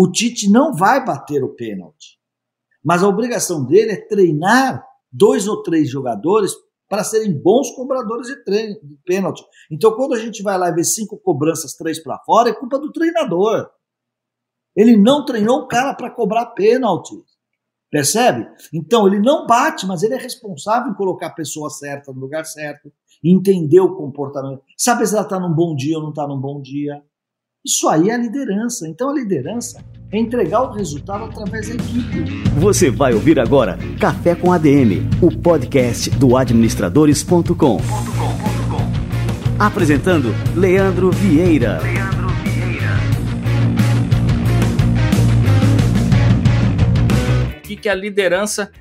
O Tite não vai bater o pênalti, mas a obrigação dele é treinar 2 ou 3 jogadores para serem bons cobradores de pênalti. Então, quando a gente vai lá e vê 5 cobranças, 3 para fora, é culpa do treinador. Ele não treinou o cara para cobrar pênalti. Percebe? Então, ele não bate, mas ele é responsável em colocar a pessoa certa no lugar certo, entender o comportamento, saber se ela está num bom dia ou não está num bom dia. Isso aí é a liderança. Então, a liderança é entregar o resultado através da equipe. Você vai ouvir agora Café com ADM, o podcast do administradores.com. Apresentando Leandro Vieira. Que a liderança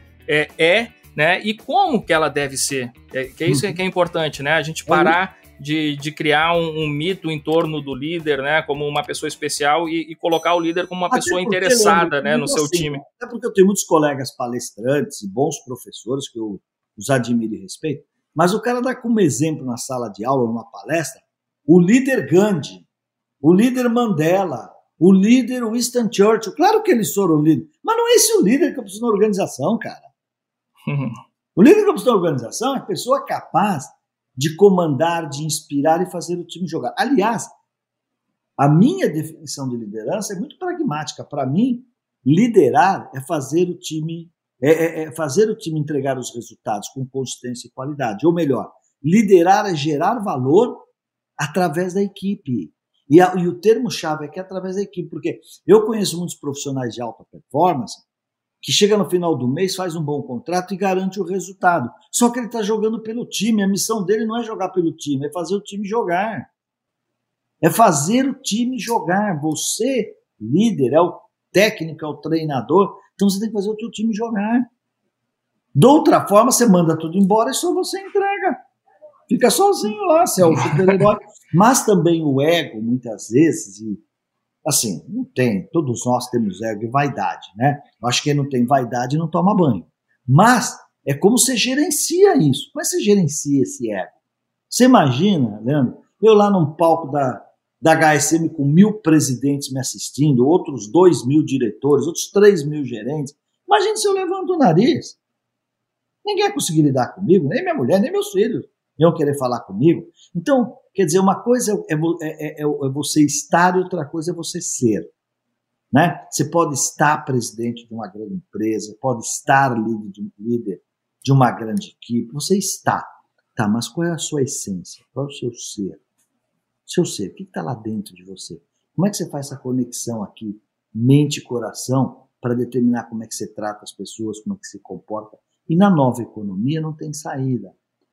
né, e como que ela deve ser. Que é isso que é importante, né? A gente parar de criar um mito em torno do líder, né, como uma pessoa especial e colocar o líder como uma pessoa interessada, né, no seu time. Até porque eu tenho muitos colegas palestrantes e bons professores que eu os admiro e respeito, mas o cara dá como exemplo na sala de aula, numa palestra, o líder Gandhi, o líder Mandela, o líder Winston Churchill. Claro que eles foram o líder, mas não é esse o líder que eu preciso na organização, cara. O líder que eu preciso na organização é a pessoa capaz de comandar, de inspirar e fazer o time jogar. Aliás, a minha definição de liderança é muito pragmática. Para mim, liderar é fazer o time entregar os resultados com consistência e qualidade. Ou melhor, liderar é gerar valor através da equipe. E o termo-chave aqui é através da equipe, porque eu conheço muitos profissionais de alta performance que chega no final do mês, faz um bom contrato e garante o resultado. Só que ele está jogando pelo time. A missão dele não é jogar pelo time, é fazer o time jogar. É fazer o time jogar. Você, líder, é o técnico, é o treinador, então você tem que fazer o teu time jogar. De outra forma, você manda tudo embora e só você entrega. Fica sozinho lá, você é o super-herói. Mas também o ego, muitas vezes, e, assim, não tem. Todos nós temos ego e vaidade, né? Eu acho que quem não tem vaidade não toma banho. Mas é como você gerencia isso. Como é que você gerencia esse ego? Você imagina, Leandro, eu lá num palco da HSM com 1.000 presidentes me assistindo, outros 2.000 diretores, outros 3.000 gerentes. Imagina se eu levanto o nariz. Ninguém ia conseguir lidar comigo, nem minha mulher, nem meus filhos iam querer falar comigo. Então, quer dizer, uma coisa é você estar e outra coisa é você ser. Né? Você pode estar presidente de uma grande empresa, pode estar líder de uma grande equipe, você está. Tá, mas qual é a sua essência? Qual é o seu ser? Seu ser, o que está lá dentro de você? Como é que você faz essa conexão aqui, mente e coração, para determinar como é que você trata as pessoas, como é que se comporta? E na nova economia não tem saída.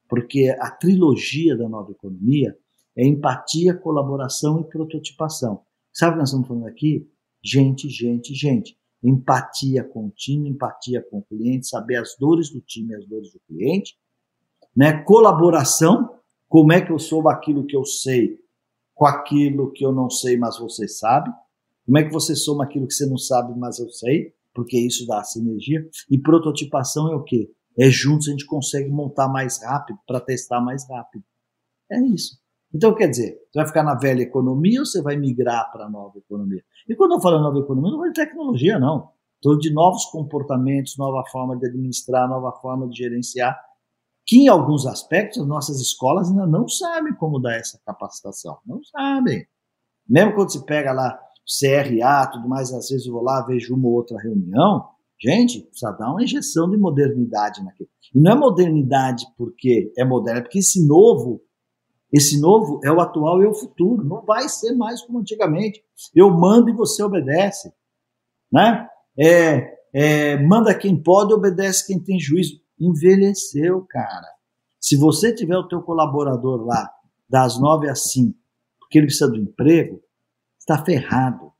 Porque a trilogia da nova economia é empatia, colaboração e prototipação. Sabe o que nós estamos falando aqui? Gente. Empatia com o time, empatia com o cliente, saber as dores do time e as dores do cliente. Né? Colaboração, como é que eu sou aquilo que eu sei com aquilo que eu não sei, mas você sabe. Como é que você soma aquilo que você não sabe, mas eu sei, porque isso dá sinergia. E prototipação é o quê? É juntos a gente consegue montar mais rápido para testar mais rápido. É isso. Então, quer dizer, você vai ficar na velha economia ou você vai migrar para a nova economia? E quando eu falo nova economia, não é tecnologia, não. Estou de novos comportamentos, nova forma de administrar, nova forma de gerenciar, que em alguns aspectos as nossas escolas ainda não sabem como dar essa capacitação. Não sabem. Mesmo quando se pega lá C.R.A. e tudo mais, às vezes eu vou lá, vejo uma ou outra reunião. Gente, precisa dar uma injeção de modernidade naquilo. E não é modernidade porque é moderna, é porque esse novo é o atual e é o futuro. Não vai ser mais como antigamente. Eu mando e você obedece. Né? Manda quem pode, obedece quem tem juízo. Envelheceu, cara. Se você tiver o teu colaborador lá, das 9 às 5, porque ele precisa do emprego, está ferrado.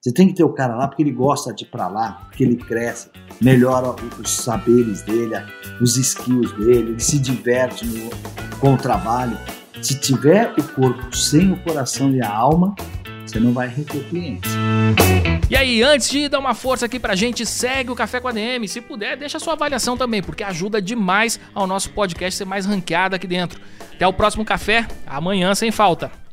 Você tem que ter o cara lá porque ele gosta de ir para lá, porque ele cresce, melhora os saberes dele, os skills dele, ele se diverte com o trabalho. Se tiver o corpo sem o coração e a alma, você não vai reter clientes. E aí, antes de dar uma força aqui pra gente, segue o Café com a ADM. Se puder, deixa sua avaliação também, porque ajuda demais ao nosso podcast ser mais ranqueado aqui dentro. Até o próximo café, amanhã sem falta.